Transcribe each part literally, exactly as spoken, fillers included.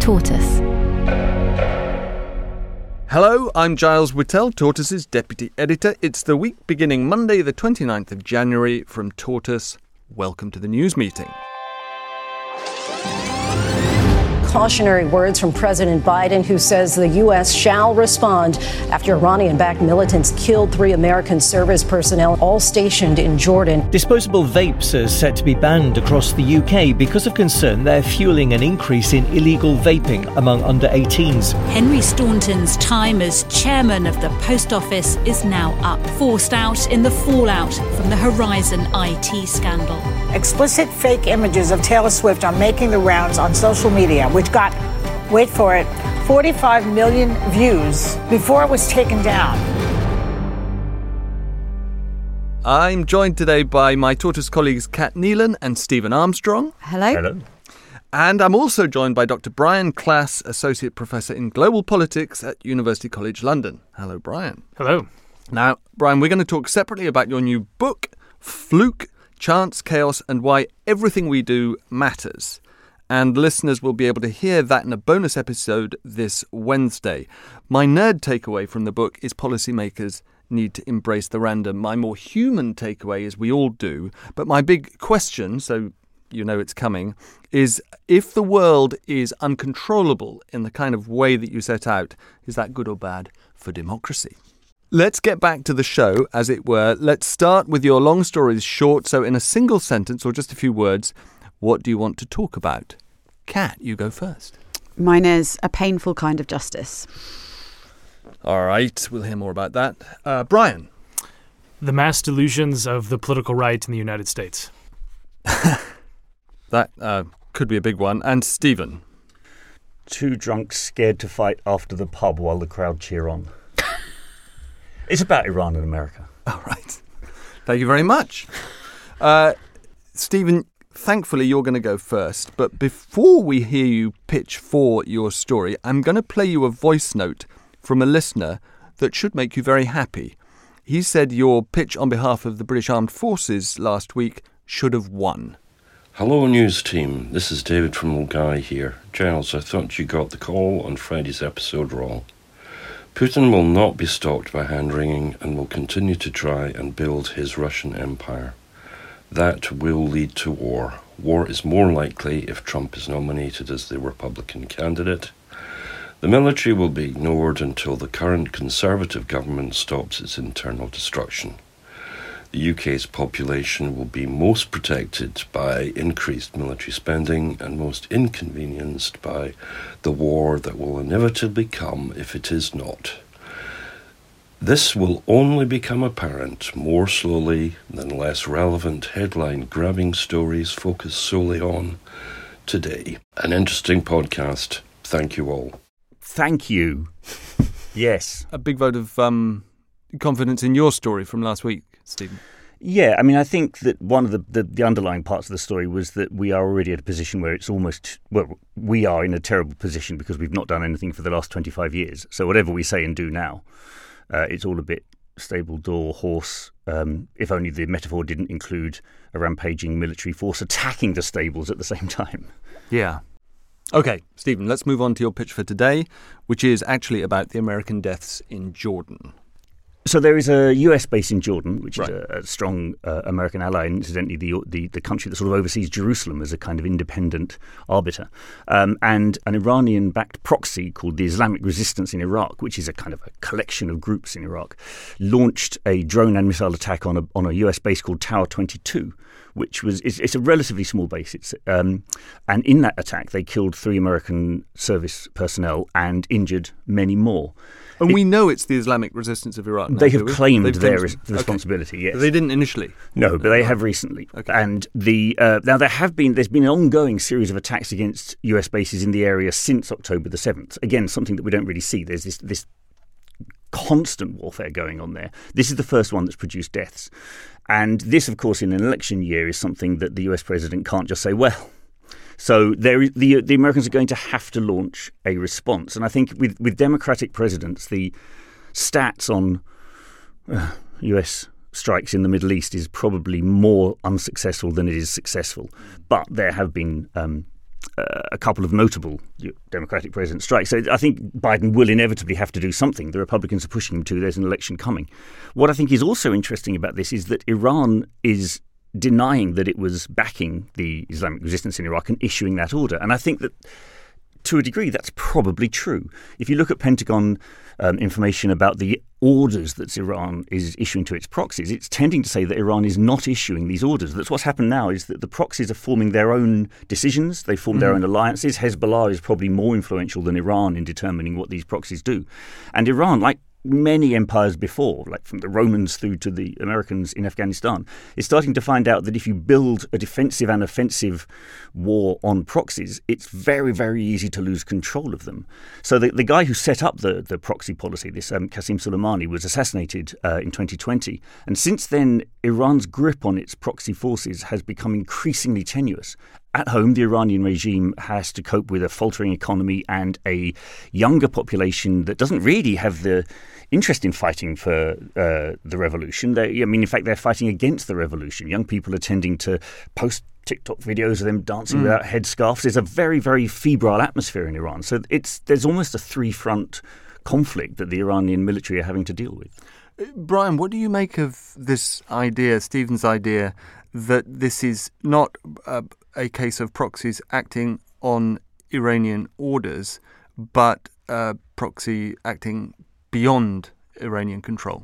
Tortoise. Hello, I'm Giles Whittell, Tortoise's Deputy Editor. It's the week beginning Monday the twenty-ninth of January from Tortoise. Welcome to the news meeting. Cautionary words from President Biden, who says the U S shall respond after Iranian-backed militants killed three American service personnel, all stationed in Jordan. Disposable vapes are set to be banned across the U K because of concern they're fueling an increase in illegal vaping among under eighteens. Henry Staunton's time as chairman of the post office is now up, forced out in the fallout from the Horizon I T scandal. Explicit fake images of Taylor Swift are making the rounds on social media, which got, wait for it, forty-five million views before it was taken down. I'm joined today by my Tortoise colleagues Kat Nealan and Stephen Armstrong. Hello. Hello. And I'm also joined by Doctor Brian Klass, Associate Professor in Global Politics at University College London. Hello, Brian. Hello. Now, Brian, we're going to talk separately about your new book, Fluke: Chance, Chaos and Why Everything We Do Matters. And listeners will be able to hear that in a bonus episode this Wednesday. My nerd takeaway from the book is policymakers need to embrace the random. My more human takeaway is we all do. But my big question, so you know it's coming, is if the world is uncontrollable in the kind of way that you set out, is that good or bad for democracy? Let's get back to the show, as it were. Let's start with your long stories short. So in a single sentence or just a few words, what do you want to talk about? Kat, you go first. Mine is a painful kind of justice. All right, we'll hear more about that. Uh, Brian. The mass delusions of the political right in the United States. That uh, could be a big one. And Stephen. Two drunks scared to fight after the pub while the crowd cheer on. It's about Iran and America. All right. Thank you very much. Uh, Stephen, thankfully you're going to go first. But before we hear you pitch for your story, I'm going to play you a voice note from a listener that should make you very happy. He said your pitch on behalf of the British Armed Forces last week should have won. Hello, news team. This is David from Mulgai here. Giles, I thought you got the call on Friday's episode wrong. Putin will not be stopped by hand-wringing and will continue to try and build his Russian empire. That will lead to war. War is more likely if Trump is nominated as the Republican candidate. The military will be ignored until the current Conservative government stops its internal destruction. The U K's population will be most protected by increased military spending and most inconvenienced by the war that will inevitably come if it is not. This will only become apparent more slowly than less relevant headline-grabbing stories focused solely on today. An interesting podcast. Thank you all. Thank you. Yes. A big vote of um, confidence in your story from last week, Stephen. Yeah, I mean, I think that one of the, the, the underlying parts of the story was that we are already at a position where it's almost, well, we are in a terrible position because we've not done anything for the last twenty-five years. So whatever we say and do now, uh, it's all a bit stable door horse, um, if only the metaphor didn't include a rampaging military force attacking the stables at the same time. Yeah. OK, Stephen, let's move on to your pitch for today, which is actually about the American deaths in Jordan. So there is a U S base in Jordan, which right. is a, a strong uh, American ally, and incidentally the, the the country that sort of oversees Jerusalem as a kind of independent arbiter, um, and an Iranian-backed proxy called the Islamic Resistance in Iraq, which is a kind of a collection of groups in Iraq, launched a drone and missile attack on a on a U S base called Tower twenty-two, which was it's, it's a relatively small base. It's um, and in that attack they killed three American service personnel and injured many more. And it, we know it's the Islamic Resistance of Iraq. Now, they have claimed They've their claimed, responsibility. Okay. Yes, but they didn't initially. No, but they have recently. Okay. And the uh, now there have been there's been an ongoing series of attacks against U S bases in the area since October the seventh. Again, something that we don't really see. There's this this constant warfare going on there. This is the first one that's produced deaths, and this, of course, in an election year, is something that the U S president can't just say, well. So there, the the Americans are going to have to launch a response. And I think with, with Democratic presidents, the stats on uh, U S strikes in the Middle East is probably more unsuccessful than it is successful. But there have been um, uh, a couple of notable Democratic president strikes. So I think Biden will inevitably have to do something. The Republicans are pushing him to. There's an election coming. What I think is also interesting about this is that Iran is denying that it was backing the Islamic Resistance in Iraq and issuing that order. And I think that, to a degree, that's probably true. If you look at Pentagon um, information about the orders that Iran is issuing to its proxies, it's tending to say that Iran is not issuing these orders. That's what's happened now, is that the proxies are forming their own decisions. They form mm-hmm. their own alliances. Hezbollah is probably more influential than Iran in determining what these proxies do. And Iran, like many empires before, like from the Romans through to the Americans in Afghanistan, is starting to find out that if you build a defensive and offensive war on proxies, it's very, very easy to lose control of them. So the, the guy who set up the, the proxy policy, this um, Qasem Soleimani, was assassinated uh, in twenty twenty. And since then, Iran's grip on its proxy forces has become increasingly tenuous. At home, the Iranian regime has to cope with a faltering economy and a younger population that doesn't really have the interest in fighting for uh, the revolution. They, I mean, in fact, they're fighting against the revolution. Young people are tending to post TikTok videos of them dancing mm. without headscarves. There's a very, very febrile atmosphere in Iran. So it's there's almost a three-front conflict that the Iranian military are having to deal with. Brian, what do you make of this idea, Stephen's idea, that this is not Uh, a case of proxies acting on Iranian orders, but uh, proxy acting beyond Iranian control?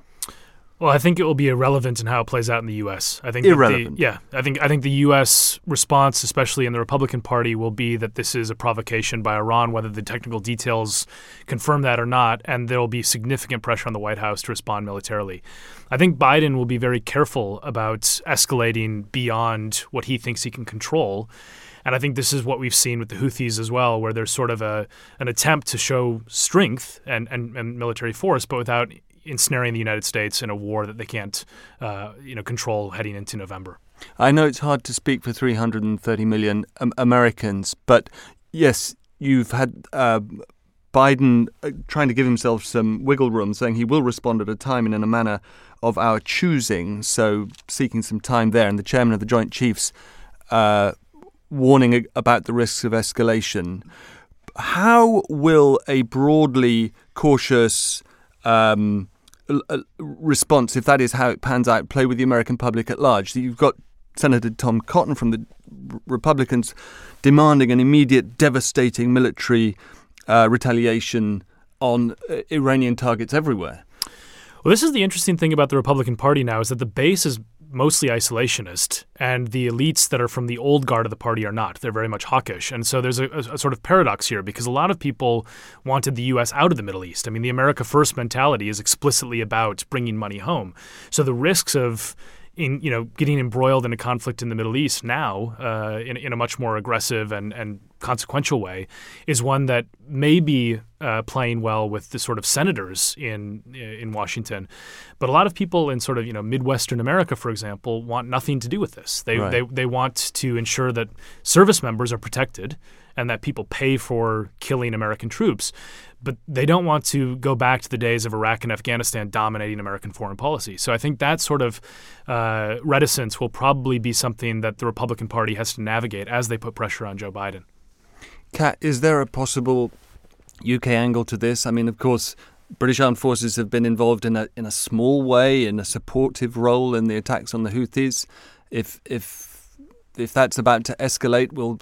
Well, I think it will be irrelevant in how it plays out in the U S. I think irrelevant. The, yeah, I think I think the U S response, especially in the Republican Party, will be that this is a provocation by Iran, whether the technical details confirm that or not, and there will be significant pressure on the White House to respond militarily. I think Biden will be very careful about escalating beyond what he thinks he can control. And I think this is what we've seen with the Houthis as well, where there's sort of a an attempt to show strength and, and, and military force, but without ensnaring the United States in a war that they can't uh, you know, control heading into November. I know it's hard to speak for three hundred thirty million um, Americans, but yes, you've had uh, Biden trying to give himself some wiggle room, saying he will respond at a time and in a manner of our choosing, so seeking some time there. And the chairman of the Joint Chiefs uh, warning about the risks of escalation. How will a broadly cautious Um, response, if that is how it pans out, play with the American public at large? So you've got Senator Tom Cotton from the Republicans demanding an immediate, devastating military uh, retaliation on uh, Iranian targets everywhere. Well, this is the interesting thing about the Republican Party now, is that the base is mostly isolationist, and the elites that are from the old guard of the party are not. They're very much hawkish. And so there's a, a sort of paradox here, because a lot of people wanted the U S out of the Middle East. I mean, the America First mentality is explicitly about bringing money home. So the risks of in you know getting embroiled in a conflict in the Middle East now uh, in, in a much more aggressive and, and consequential way is one that may be uh, playing well with the sort of senators in in Washington. But a lot of people in sort of you know Midwestern America, for example, want nothing to do with this. They right. they they want to ensure that service members are protected and that people pay for killing American troops. But they don't want to go back to the days of Iraq and Afghanistan dominating American foreign policy. So I think that sort of uh, reticence will probably be something that the Republican Party has to navigate as they put pressure on Joe Biden. Kat, is there a possible U K angle to this? I mean, of course, British armed forces have been involved in a in a small way, in a supportive role in the attacks on the Houthis. If if if that's about to escalate, will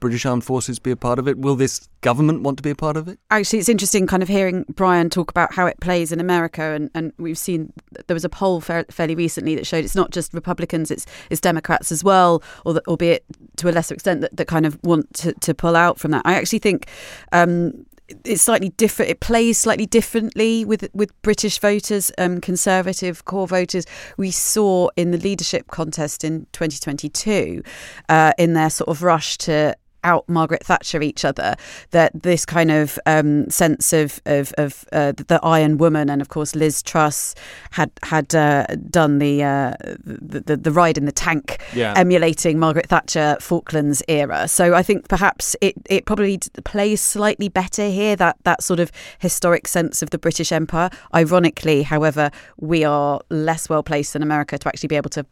British armed forces be a part of it? Will this government want to be a part of it? Actually, it's interesting kind of hearing Brian talk about how it plays in America. And, and we've seen there was a poll fairly recently that showed it's not just Republicans, it's it's Democrats as well, or the, albeit to a lesser extent, that, that kind of want to, to pull out from that. I actually think um, it's slightly different. It plays slightly differently with with British voters, um, conservative core voters. We saw in the leadership contest in twenty twenty-two, uh, in their sort of rush to out Margaret Thatcher each other, that this kind of um, sense of of, of uh, the Iron Woman, and of course Liz Truss had had uh, done the, uh, the, the the ride in the tank, yeah. emulating Margaret Thatcher Falklands era. So I think perhaps it, it probably plays slightly better here, that that sort of historic sense of the British Empire. Ironically, however, we are less well placed than America to actually be able to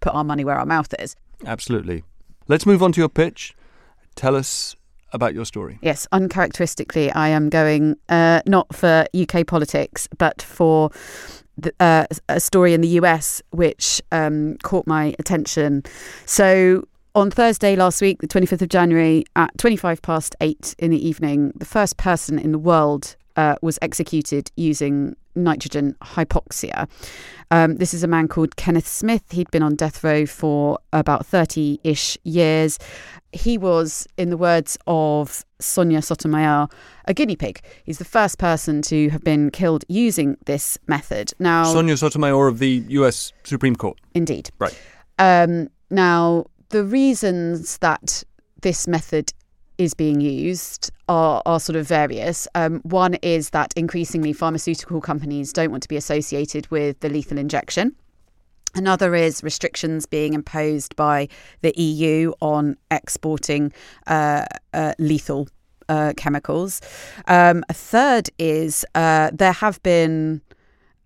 put our money where our mouth is. Absolutely. Let's move on to your pitch. Tell us about your story. Yes, uncharacteristically, I am going uh, not for U K politics, but for the, uh, a story in the U S which um, caught my attention. So on Thursday last week, the twenty-fifth of January, at twenty-five past eight in the evening, the first person in the world uh, was executed using nitrogen hypoxia. Um, this is a man called Kenneth Smith. He'd been on death row for about thirty-ish years. He was, in the words of Sonia Sotomayor, a guinea pig. He's the first person to have been killed using this method. Now, Sonia Sotomayor of the U S Supreme Court. Indeed. Right. Um, now, the reasons that this method is being used are, are sort of various. Um, one is that increasingly pharmaceutical companies don't want to be associated with the lethal injection. Another is restrictions being imposed by the E U on exporting uh, uh, lethal uh, chemicals. Um, a third is uh, there have been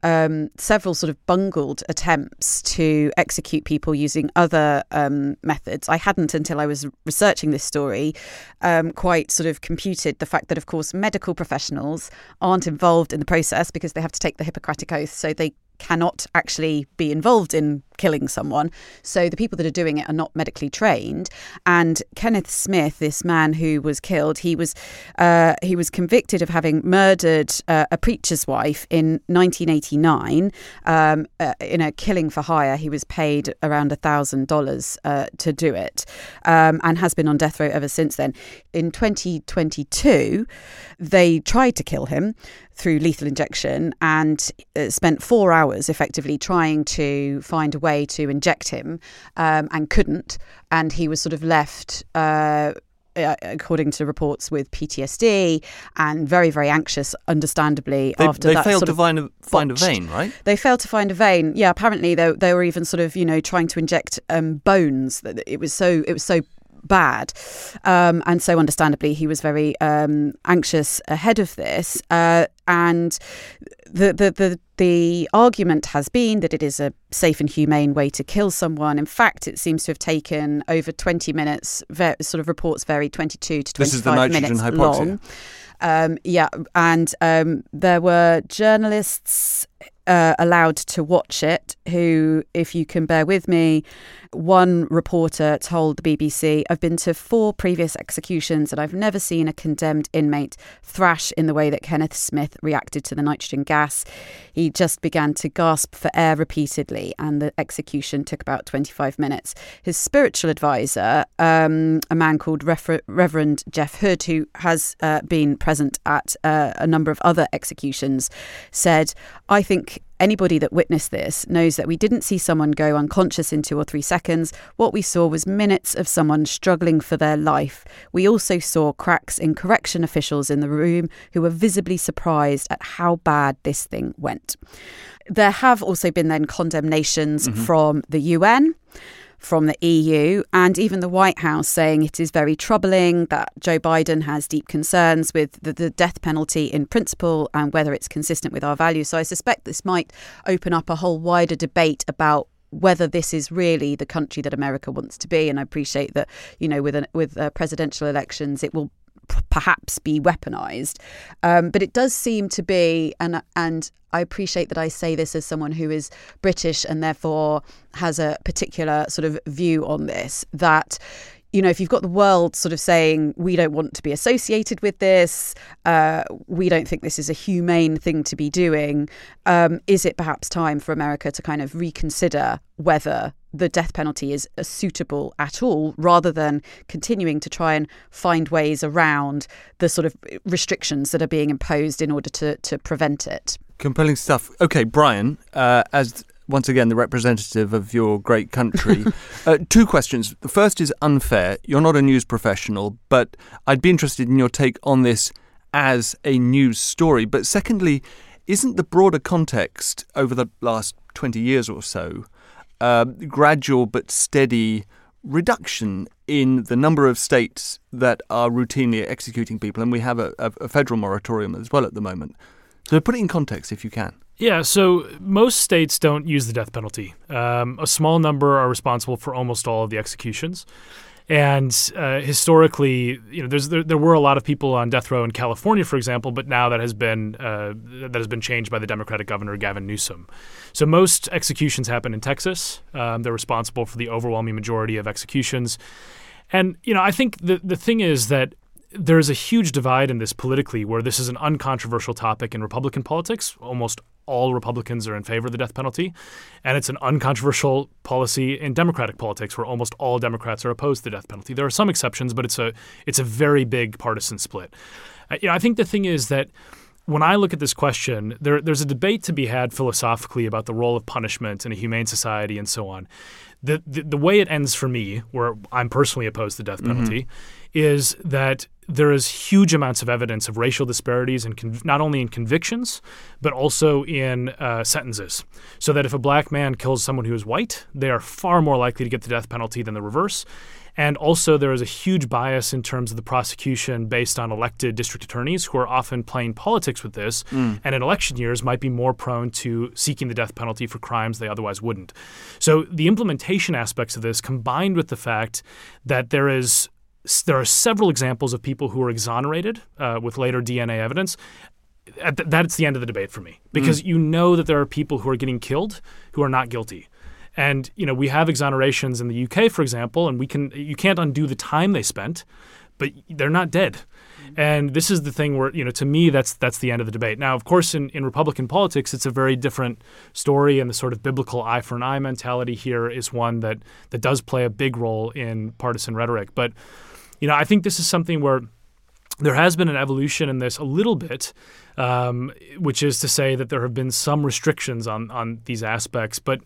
um, several sort of bungled attempts to execute people using other um, methods. I hadn't, until I was researching this story, um, quite sort of computed the fact that, of course, medical professionals aren't involved in the process because they have to take the Hippocratic Oath, so they cannot actually be involved in killing someone. So the people that are doing it are not medically trained. And Kenneth Smith, this man who was killed, he was uh, he was convicted of having murdered uh, a preacher's wife in nineteen eighty-nine um, uh, in a killing for hire. He was paid around one thousand dollars uh, to do it, um, and has been on death row ever since then. In twenty twenty-two, they tried to kill him through lethal injection and uh, spent four hours effectively trying to find a way to inject him, um, and couldn't. And he was sort of left, uh, according to reports, with P T S D and very, very anxious, understandably, they, after they that. They failed sort to find a, find a vein, right? They failed to find a vein. Yeah, apparently they, they were even sort of, you know, trying to inject um, bones. It was so, it was so bad. Um, and so understandably, he was very um, anxious ahead of this. Uh, and the, the, the, the argument has been that it is a safe and humane way to kill someone. In fact, it seems to have taken over twenty minutes, ver- sort of reports vary twenty-two to twenty-five minutes long. Um, yeah. And um, there were journalists Uh, allowed to watch it, who, if you can bear with me, one reporter told the B B C, "I've been to four previous executions and I've never seen a condemned inmate thrash in the way that Kenneth Smith reacted to the nitrogen gas. He just began to gasp for air repeatedly and the execution took about twenty-five minutes. His spiritual advisor, um, a man called Refer- Reverend Jeff Hood, who has uh, been present at uh, a number of other executions, said, "I think anybody that witnessed this knows that we didn't see someone go unconscious in two or three seconds. What we saw was minutes of someone struggling for their life. We also saw cracks in correction officials in the room who were visibly surprised at how bad this thing went." There have also been then condemnations mm-hmm. from the U N, from the E U, and even the White House, saying it is very troubling that Joe Biden has deep concerns with the, the death penalty in principle and whether it's consistent with our values. So I suspect this might open up a whole wider debate about whether this is really the country that America wants to be. And I appreciate that, you know, with an, with uh, presidential elections, it will p- perhaps be weaponized. Um, but it does seem to be, and and I appreciate that I say this as someone who is British and therefore has a particular sort of view on this, that, you know, if you've got the world sort of saying, we don't want to be associated with this, uh, we don't think this is a humane thing to be doing, um, is it perhaps time for America to kind of reconsider whether the death penalty is suitable at all, rather than continuing to try and find ways around the sort of restrictions that are being imposed in order to, to prevent it? Compelling stuff. OK, Brian, uh, as once again, the representative of your great country. uh, two questions. The first is unfair. You're not a news professional, but I'd be interested in your take on this as a news story. But secondly, isn't the broader context over the last twenty years or so, uh, gradual but steady reduction in the number of states that are routinely executing people? And we have a, a, a federal moratorium as well at the moment. So put it in context if you can. Yeah, so most states don't use the death penalty. Um, a small number are responsible for almost all of the executions. And uh, historically, you know, there's, there, there were a lot of people on death row in California, for example, but now that has been uh, that has been changed by the Democratic governor, Gavin Newsom. So most executions happen in Texas. Um, they're responsible for the overwhelming majority of executions. And, you know, I think the, the thing is that there is a huge divide in this politically, where this is an uncontroversial topic in Republican politics. Almost all Republicans are in favor of the death penalty. And it's an uncontroversial policy in Democratic politics, where almost all Democrats are opposed to the death penalty. There are some exceptions, but it's a it's a very big partisan split. Uh, you know, I think the thing is that when I look at this question, there, there's a debate to be had philosophically about the role of punishment in a humane society and so on. The, the, the way it ends for me, where I'm personally opposed to the death penalty, mm-hmm. is that there is huge amounts of evidence of racial disparities, in con- not only in convictions, but also in uh, sentences. So that if a black man kills someone who is white, they are far more likely to get the death penalty than the reverse. And also there is a huge bias in terms of the prosecution based on elected district attorneys who are often playing politics with this, mm. and in election years might be more prone to seeking the death penalty for crimes they otherwise wouldn't. So the implementation aspects of this, combined with the fact that there is there are several examples of people who are exonerated uh, with later D N A evidence. At th- that's the end of the debate for me, because mm. you know that there are people who are getting killed who are not guilty. And, you know, we have exonerations in the U K, for example, and we can you can't undo the time they spent, but they're not dead. And this is the thing where, you know, to me, that's that's the end of the debate. Now, of course, in, in Republican politics, it's a very different story. And the sort of biblical eye for an eye mentality here is one that that does play a big role in partisan rhetoric. But, you know, I think this is something where there has been an evolution in this a little bit, um, which is to say that there have been some restrictions on on these aspects. But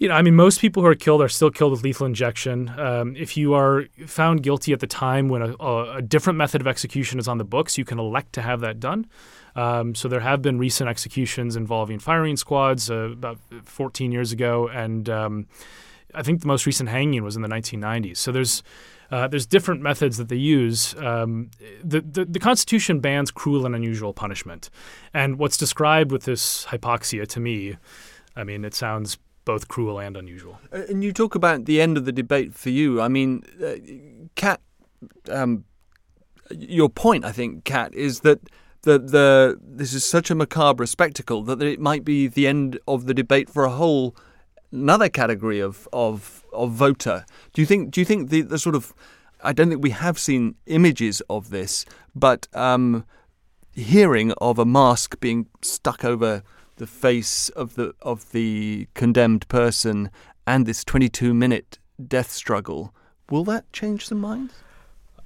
you know, I mean, most people who are killed are still killed with lethal injection. Um, if you are found guilty at the time when a, a, a different method of execution is on the books, you can elect to have that done. Um, so there have been recent executions involving firing squads uh, about fourteen years ago, and um, I think the most recent hanging was in the nineteen nineties. So there's uh, there's different methods that they use. Um, the, the the Constitution bans cruel and unusual punishment, and what's described with this hypoxia to me, I mean, it sounds both cruel and unusual. And you talk about the end of the debate for you. I mean, uh, Kat, um, your point, I think, Kat, is that the, the this is such a macabre spectacle that it might be the end of the debate for a whole another category of of, of voter. Do you think? Do you think the, the sort of? I don't think we have seen images of this, but um, hearing of a mask being stuck over the face of the of the condemned person and this twenty-two minute death struggle, will that change the minds?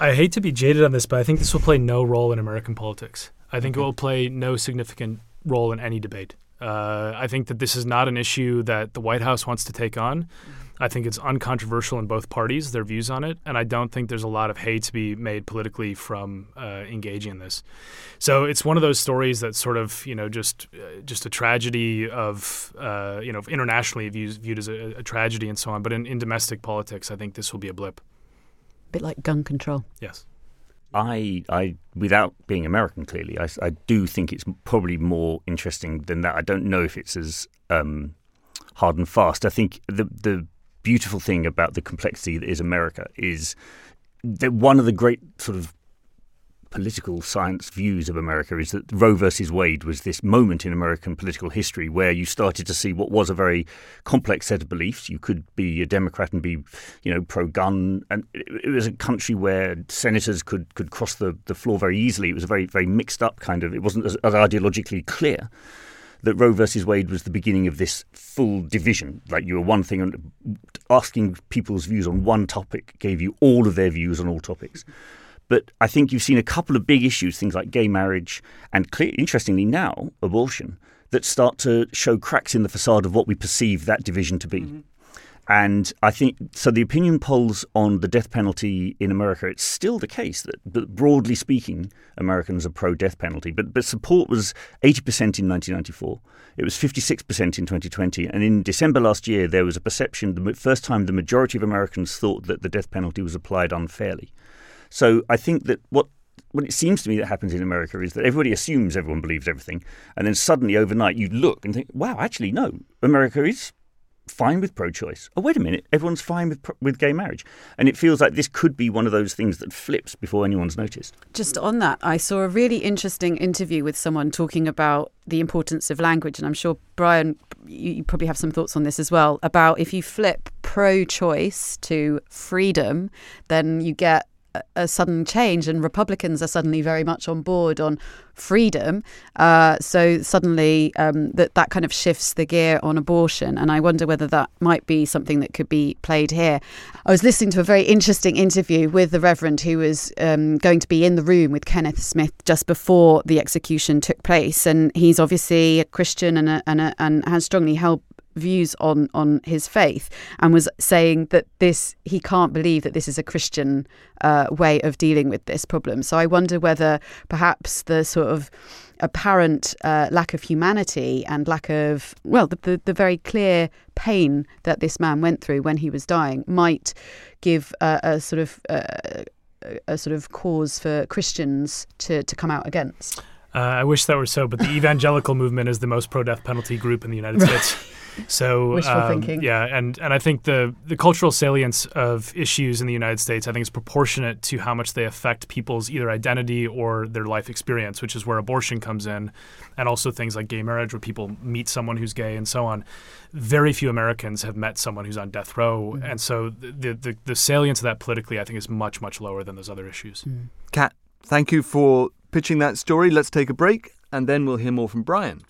I hate to be jaded on this, but I think this will play no role in American politics. I think okay. It will play no significant role in any debate. Uh, I think that this is not an issue that the White House wants to take on. I think it's uncontroversial in both parties, their views on it, and I don't think there's a lot of hay to be made politically from uh, engaging in this. So it's one of those stories that's sort of, you know, just uh, just a tragedy of, uh, you know, internationally views, viewed as a, a tragedy and so on. But in, in domestic politics, I think this will be a blip. A bit like gun control. Yes. I, I, without being American, clearly, I, I do think it's probably more interesting than that. I don't know if it's as um, hard and fast. I think the the beautiful thing about the complexity that is America is that one of the great sort of political science views of America is that Roe versus Wade was this moment in American political history where you started to see what was a very complex set of beliefs. You could be a Democrat and be, you know, pro-gun. And it was a country where senators could, could cross the, the floor very easily. It was a very, very mixed up kind of, it wasn't as, as ideologically clear. That Roe versus Wade was the beginning of this full division. Like you were one thing, and asking people's views on one topic gave you all of their views on all topics. But I think you've seen a couple of big issues, things like gay marriage and, clear, interestingly now, abortion, that start to show cracks in the facade of what we perceive that division to be. Mm-hmm. And I think, so the opinion polls on the death penalty in America, it's still the case that, that broadly speaking, Americans are pro-death penalty. But, but support was eighty percent in nineteen ninety-four. It was fifty-six percent in twenty twenty. And in December last year, there was a perception, the first time the majority of Americans thought that the death penalty was applied unfairly. So I think that what What it seems to me that happens in America is that everybody assumes everyone believes everything. And then suddenly overnight you look and think, wow, actually, no, America is fine with pro-choice. Oh, wait a minute, everyone's fine with with gay marriage. And it feels like this could be one of those things that flips before anyone's noticed. Just on that, I saw a really interesting interview with someone talking about the importance of language. And I'm sure, Brian, you probably have some thoughts on this as well, about if you flip pro-choice to freedom, then you get a sudden change, and Republicans are suddenly very much on board on freedom. Uh, so suddenly um, that that kind of shifts the gear on abortion. And I wonder whether that might be something that could be played here. I was listening to a very interesting interview with the Reverend who was um, going to be in the room with Kenneth Smith just before the execution took place. And he's obviously a Christian and a, and, a, and has strongly held views on on his faith, and was saying that this he can't believe that this is a Christian uh, way of dealing with this problem. So I wonder whether perhaps the sort of apparent uh, lack of humanity and lack of, well, the, the, the very clear pain that this man went through when he was dying might give uh, a sort of uh, a sort of cause for Christians to, to come out against. Uh, I wish that were so, but the evangelical movement is the most pro-death penalty group in the United States. So, wishful um, thinking. Yeah, and, and I think the, the cultural salience of issues in the United States, I think, is proportionate to how much they affect people's either identity or their life experience, which is where abortion comes in, and also things like gay marriage, where people meet someone who's gay and so on. Very few Americans have met someone who's on death row, mm. and so the, the the salience of that politically, I think, is much, much lower than those other issues. Mm. Kat, thank you for pitching that story. Let's take a break, and then we'll hear more from Brian.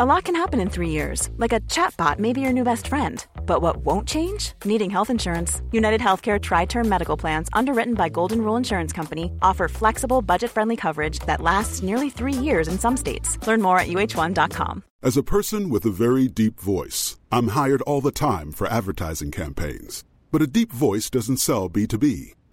A lot can happen in three years, like a chatbot may be your new best friend. But what won't change? Needing health insurance. United Healthcare Tri-Term Medical Plans, underwritten by Golden Rule Insurance Company, offer flexible, budget-friendly coverage that lasts nearly three years in some states. Learn more at U H one dot com. As a person with a very deep voice, I'm hired all the time for advertising campaigns. But a deep voice doesn't sell B two B,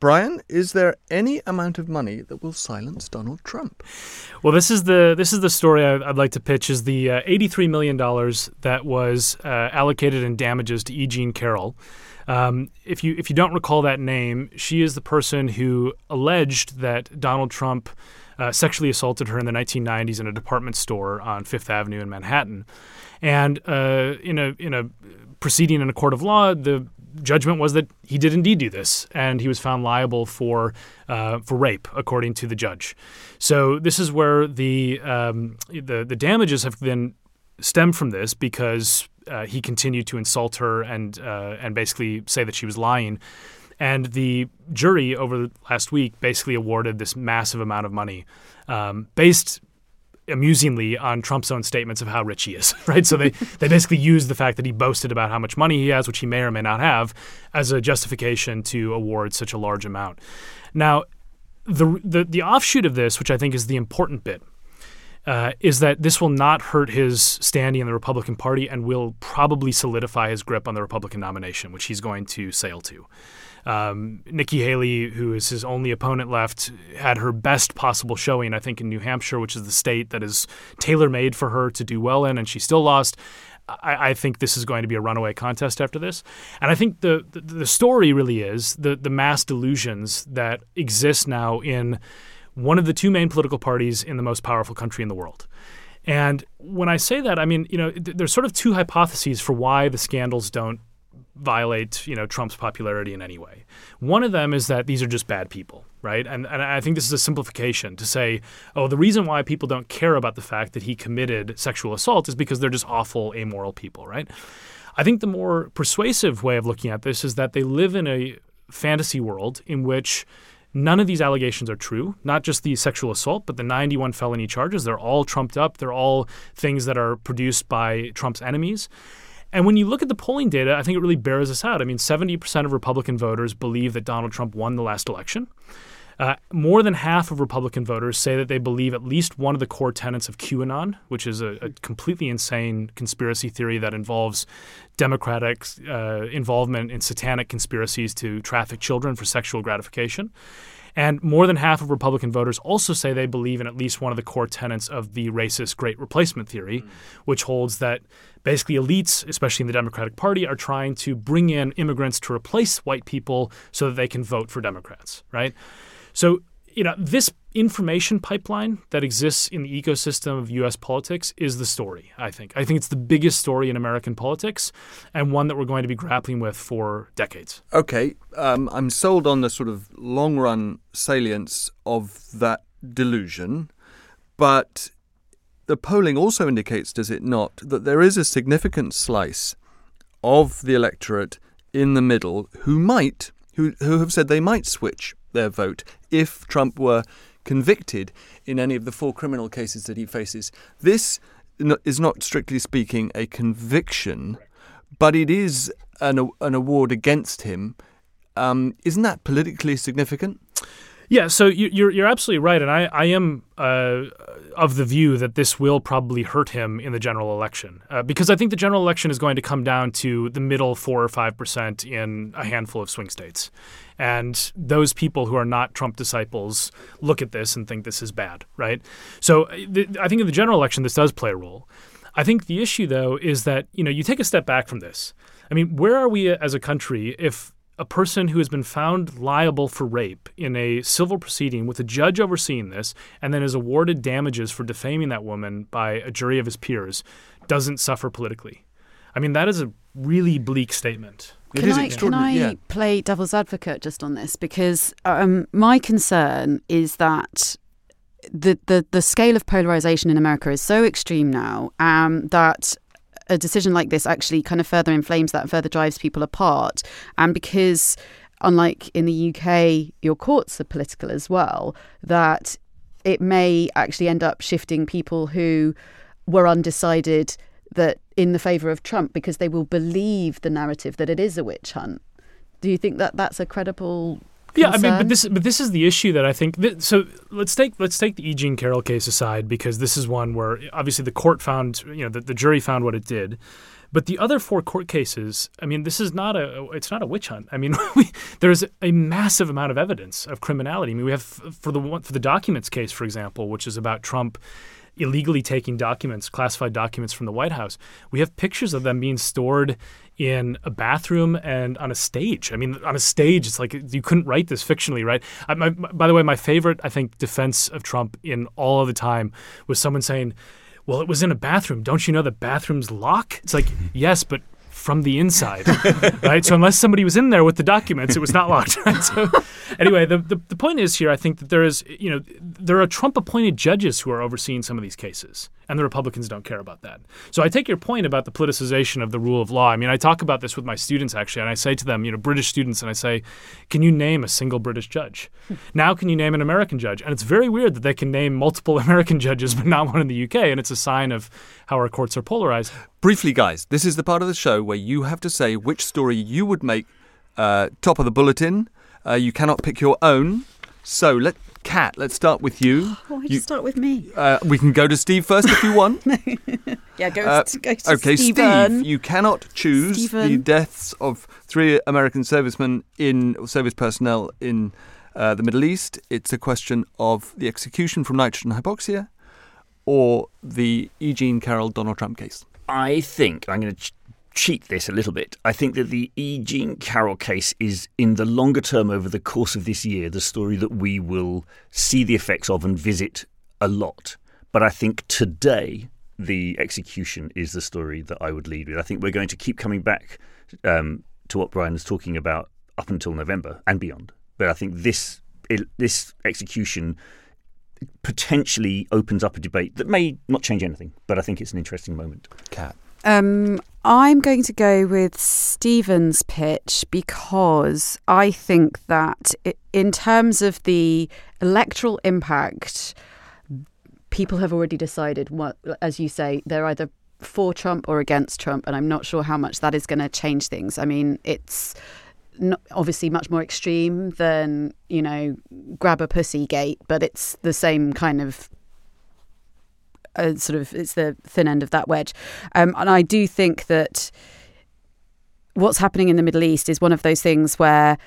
Brian, is there any amount of money that will silence Donald Trump? Well, this is the this is the story I'd like to pitch, is the uh, eighty-three million dollars that was uh, allocated in damages to E. Jean Carroll. Um, if you if you don't recall that name, she is the person who alleged that Donald Trump uh, sexually assaulted her in the nineteen nineties in a department store on Fifth Avenue in Manhattan. And uh, in a in a proceeding in a court of law, the judgment was that he did indeed do this, and he was found liable for uh, for rape, according to the judge. So this is where the um, the, the damages have then stemmed from this, because uh, he continued to insult her and uh, and basically say that she was lying. And the jury over the last week basically awarded this massive amount of money, um, based amusingly on Trump's own statements of how rich he is, right? So they, they basically used the fact that he boasted about how much money he has, which he may or may not have, as a justification to award such a large amount. Now, the the, the offshoot of this, which I think is the important bit, uh, is that this will not hurt his standing in the Republican Party and will probably solidify his grip on the Republican nomination, which he's going to sail to. Um, Nikki Haley, who is his only opponent left, had her best possible showing, I think, in New Hampshire, which is the state that is tailor-made for her to do well in, and she still lost. I, I think this is going to be a runaway contest after this. And I think the, the, the story really is the, the mass delusions that exist now in one of the two main political parties in the most powerful country in the world. And when I say that, I mean, you know, th- there's sort of two hypotheses for why the scandals don't violate, you know, Trump's popularity in any way. One of them is that these are just bad people, right? And and I think this is a simplification to say, oh, the reason why people don't care about the fact that he committed sexual assault is because they're just awful, amoral people, right? I think the more persuasive way of looking at this is that they live in a fantasy world in which none of these allegations are true, not just the sexual assault, but the ninety-one felony charges. They're all trumped up. They're all things that are produced by Trump's enemies. And when you look at the polling data, I think it really bears this out. I mean, seventy percent of Republican voters believe that Donald Trump won the last election. Uh, more than half of Republican voters say that they believe at least one of the core tenets of QAnon, which is a, a completely insane conspiracy theory that involves Democratic uh, involvement in satanic conspiracies to traffic children for sexual gratification. And more than half of Republican voters also say they believe in at least one of the core tenets of the racist Great Replacement Theory, mm. which holds that basically elites, especially in the Democratic Party, are trying to bring in immigrants to replace white people so that they can vote for Democrats, right? So, you know, this information pipeline that exists in the ecosystem of U S politics is the story, I think. I think it's the biggest story in American politics, and one that we're going to be grappling with for decades. Okay. Um, I'm sold on the sort of long-run salience of that delusion, but the polling also indicates, does it not, that there is a significant slice of the electorate in the middle who might, who, who have said they might switch their vote if Trump were convicted in any of the four criminal cases that he faces. This is not, strictly speaking, a conviction, but it is an, an award against him. Um, isn't that politically significant? Yeah, so you, you're you're absolutely right, and I, I am uh, of the view that this will probably hurt him in the general election, uh, because I think the general election is going to come down to the middle four or five percent in a handful of swing states, and those people who are not Trump disciples look at this and think this is bad, right? So th- I think in the general election this does play a role. I think the issue, though, is that, you know, you take a step back from this. I mean, where are we as a country if a person who has been found liable for rape in a civil proceeding with a judge overseeing this and then is awarded damages for defaming that woman by a jury of his peers doesn't suffer politically? I mean, that is a really bleak statement. It can, is I, can I yeah. play devil's advocate just on this? Because um, my concern is that the, the, the scale of polarization in America is so extreme now um, that a decision like this actually kind of further inflames that and further drives people apart. And because, unlike in the U K, your courts are political as well, that it may actually end up shifting people who were undecided that in the favour of Trump, because they will believe the narrative that it is a witch hunt. Do you think that that's a credible concern? Yeah, I mean, but this, but this is the issue that I think. Th- so let's take let's take the E. Jean Carroll case aside, because this is one where obviously the court found, you know, the, the jury found what it did. But the other four court cases, I mean, this is not a it's not a witch hunt. I mean, we, there's a massive amount of evidence of criminality. I mean, we have for the for the documents case, for example, which is about Trump illegally taking documents, classified documents from the White House. We have pictures of them being stored in a bathroom and on a stage. I mean, on a stage, it's like you couldn't write this fictionally, right? I, my, by the way, my favorite, I think, defense of Trump in all of the time was someone saying, well, it was in a bathroom. Don't you know that bathrooms lock? It's like, yes, but from the inside, right? So unless somebody was in there with the documents, it was not locked, right? So anyway, the, the, the point is here, I think that there is, you know, there are Trump-appointed judges who are overseeing some of these cases, and the Republicans don't care about that. So I take your point about the politicization of the rule of law. I mean, I talk about this with my students, actually, and I say to them, you know, British students, and I say, can you name a single British judge? Now can you name an American judge? And it's very weird that they can name multiple American judges, but not one in the U K, and it's a sign of how our courts are polarized. Briefly, guys, this is the part of the show where you have to say which story you would make uh, top of the bulletin. Uh, you cannot pick your own. So let Kat, let's start with you. Why don't you start with me? Uh, we can go to Steve first if you want. yeah, go, uh, go to okay, Steve. Okay, Steve, you cannot choose Steven. the deaths of three American servicemen in or service personnel in uh, the Middle East. It's a question of the execution from nitrogen hypoxia or the E. Jean Carroll Donald Trump case. I think I'm going to ch- cheat this a little bit. I think that the E. Jean Carroll case is, in the longer term over the course of this year, the story that we will see the effects of and visit a lot. But I think today the execution is the story that I would lead with. I think we're going to keep coming back um, to what Brian is talking about up until November and beyond. But I think this it, this execution potentially opens up a debate that may not change anything, but I think it's an interesting moment. Kat? Um, I'm going to go with Stephen's pitch because I think that it, in terms of the electoral impact, people have already decided what, as you say, they're either for Trump or against Trump, and I'm not sure how much that is going to change things. I mean, it's not obviously much more extreme than, you know, grab a pussy gate, but it's the same kind of uh, sort of it's the thin end of that wedge. Um, and I do think that what's happening in the Middle East is one of those things where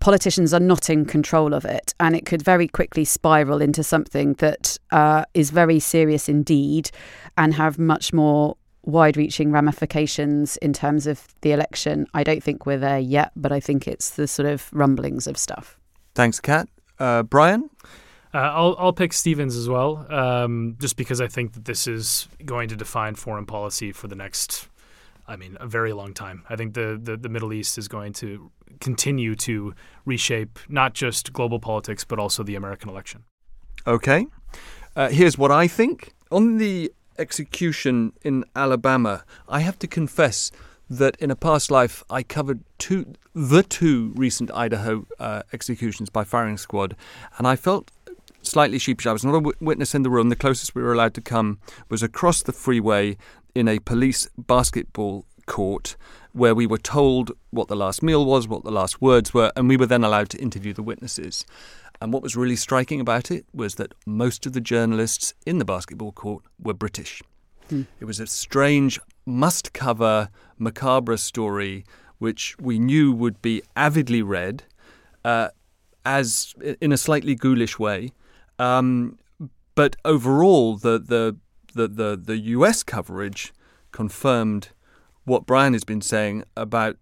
politicians are not in control of it, and it could very quickly spiral into something that uh, is very serious indeed and have much more wide-reaching ramifications in terms of the election. I don't think we're there yet, but I think it's the sort of rumblings of stuff. Thanks, Kat. Uh, Brian? Uh, I'll, I'll pick Stevens as well, um, just because I think that this is going to define foreign policy for the next, I mean, a very long time. I think the, the, the Middle East is going to continue to reshape not just global politics, but also the American election. Okay. Uh, here's what I think. On the execution in Alabama, I have to confess that in a past life I covered two, the two recent Idaho uh, executions by firing squad, and I felt slightly sheepish. I was not a w- witness in the room. The closest we were allowed to come was across the freeway in a police basketball court where we were told what the last meal was, what the last words were, and we were then allowed to interview the witnesses. And what was really striking about it was that most of the journalists in the basketball court were British. Mm. It was a strange, must-cover, macabre story, which we knew would be avidly read uh, as in a slightly ghoulish way. Um, but overall, the, the the the the U S coverage confirmed what Brian has been saying about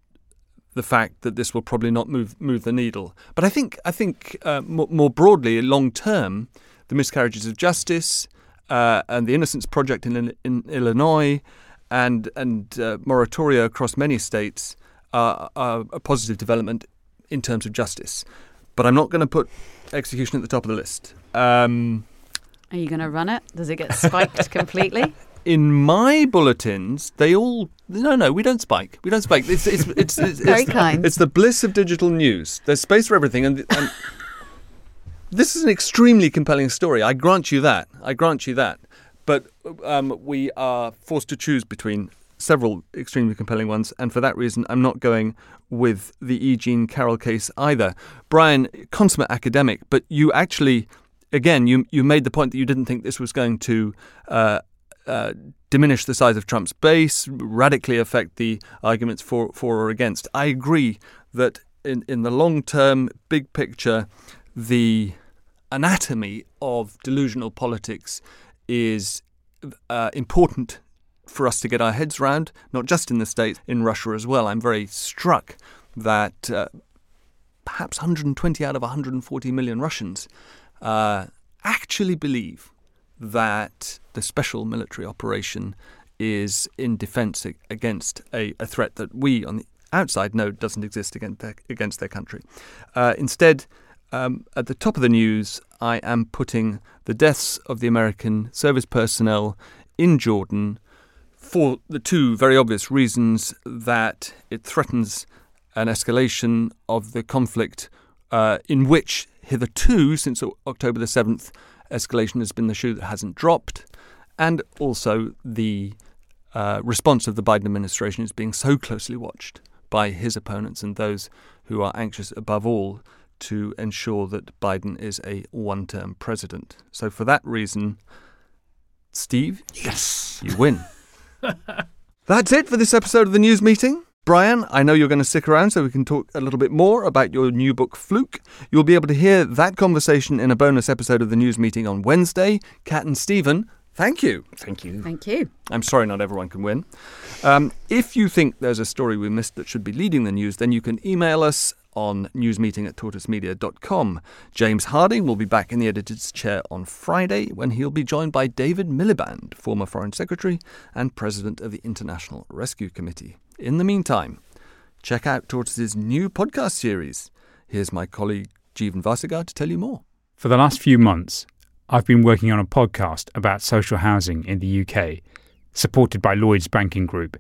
the fact that this will probably not move move the needle. But I think I think uh, more, more broadly, long term, the miscarriages of justice uh, and the Innocence Project in, in Illinois and and uh, moratoria across many states are, are a positive development in terms of justice. But I'm not going to put execution at the top of the list. Um, are you going to run it? Does it get spiked completely? In my bulletins, they all no, no. We don't spike. We don't spike. It's it's it's, it's very it's, kind. It's the bliss of digital news. There's space for everything, and, and this is an extremely compelling story. I grant you that. I grant you that. But um, we are forced to choose between several extremely compelling ones, and for that reason, I'm not going with the E. Jean Carroll case either. Brian, consummate academic, but you actually, again, you you made the point that you didn't think this was going to Uh, Uh, diminish the size of Trump's base, radically affect the arguments for, for or against. I agree that in, in the long term, big picture, the anatomy of delusional politics is uh, important for us to get our heads round, not just in the States, in Russia as well. I'm very struck that uh, perhaps one hundred twenty out of one hundred forty million Russians uh, actually believe that the special military operation is in defense against a, a threat that we on the outside know doesn't exist against their, against their country. Uh, instead, um, at the top of the news, I am putting the deaths of the American service personnel in Jordan for the two very obvious reasons that it threatens an escalation of the conflict uh, in which hitherto, since October the seventh, escalation has been the shoe that hasn't dropped, and also the uh, response of the Biden administration is being so closely watched by his opponents and those who are anxious above all to ensure that Biden is a one-term president. So for that reason, Steve, yes, you win. That's it for this episode of The News Meeting. Brian, I know you're going to stick around so we can talk a little bit more about your new book, Fluke. You'll be able to hear that conversation in a bonus episode of The News Meeting on Wednesday. Kat and Stephen, thank you. Thank you. Thank you. I'm sorry not everyone can win. Um, if you think there's a story we missed that should be leading the news, then you can email us on newsmeeting at tortoise media dot com. James Harding will be back in the editor's chair on Friday when he'll be joined by David Miliband, former Foreign Secretary and President of the International Rescue Committee. In the meantime, check out Tortoise's new podcast series. Here's my colleague Jeevan Vasagar to tell you more. For the last few months, I've been working on a podcast about social housing in the U K, supported by Lloyd's Banking Group.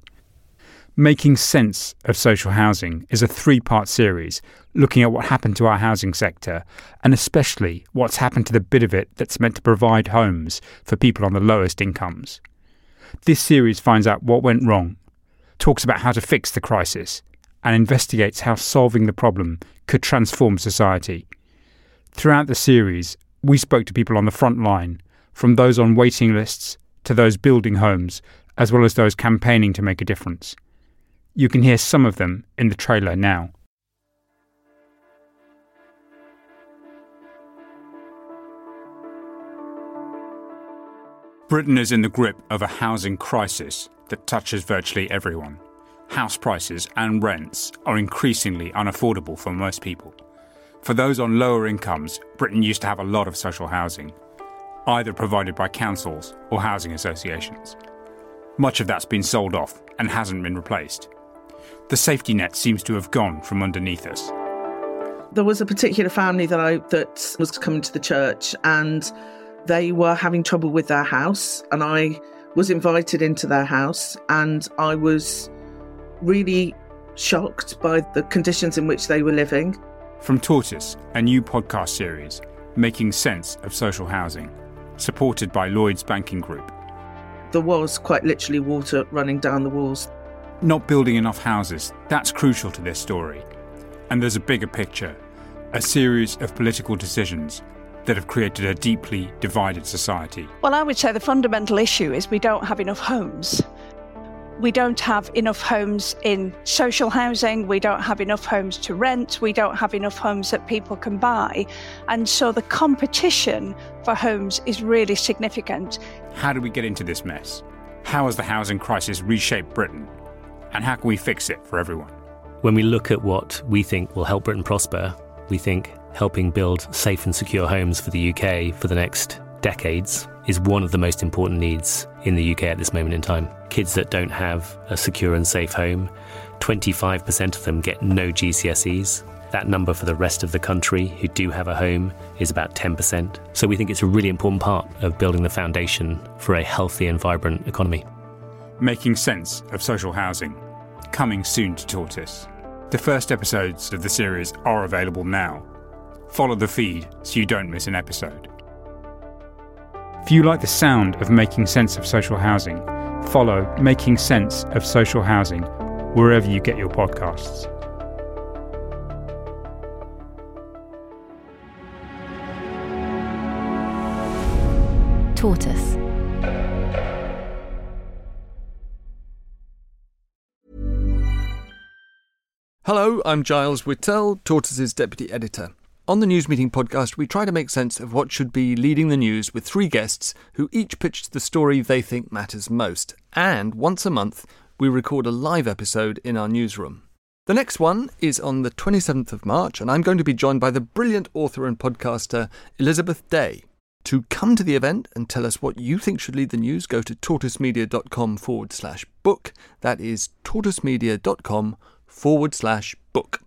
Making Sense of Social Housing is a three-part series looking at what happened to our housing sector and especially what's happened to the bit of it that's meant to provide homes for people on the lowest incomes. This series finds out what went wrong, talks about how to fix the crisis, and investigates how solving the problem could transform society. Throughout the series, we spoke to people on the front line, from those on waiting lists to those building homes, as well as those campaigning to make a difference. You can hear some of them in the trailer now. Britain is in the grip of a housing crisis that touches virtually everyone. House prices and rents are increasingly unaffordable for most people. For those on lower incomes, Britain used to have a lot of social housing, either provided by councils or housing associations. Much of that's been sold off and hasn't been replaced. The safety net seems to have gone from underneath us. There was a particular family that I that was coming to the church and they were having trouble with their house, and I was invited into their house, and I was really shocked by the conditions in which they were living. From Tortoise, a new podcast series, Making Sense of Social Housing, supported by Lloyd's Banking Group. There was quite literally water running down the walls. Not building enough houses, that's crucial to this story. And there's a bigger picture, a series of political decisions that have created a deeply divided society. Well, I would say the fundamental issue is we don't have enough homes. We don't have enough homes in social housing, we don't have enough homes to rent, we don't have enough homes that people can buy. And so the competition for homes is really significant. How do we get into this mess? How has the housing crisis reshaped Britain? And how can we fix it for everyone? When we look at what we think will help Britain prosper, we think helping build safe and secure homes for the U K for the next decades is one of the most important needs in the U K at this moment in time. Kids that don't have a secure and safe home, twenty-five percent of them get no G C S Es. That number for the rest of the country who do have a home is about ten percent. So we think it's a really important part of building the foundation for a healthy and vibrant economy. Making Sense of Social Housing, coming soon to Tortoise. The first episodes of the series are available now. Follow the feed so you don't miss an episode. If you like the sound of Making Sense of Social Housing, follow Making Sense of Social Housing wherever you get your podcasts. Tortoise. Hello, I'm Giles Whittell, Tortoise's deputy editor. On the News Meeting podcast, we try to make sense of what should be leading the news with three guests who each pitched the story they think matters most. And once a month, we record a live episode in our newsroom. The next one is on the twenty-seventh of March, and I'm going to be joined by the brilliant author and podcaster Elizabeth Day. To come to the event and tell us what you think should lead the news, go to tortoisemedia.com forward slash book. That is tortoisemedia.com forward slash book.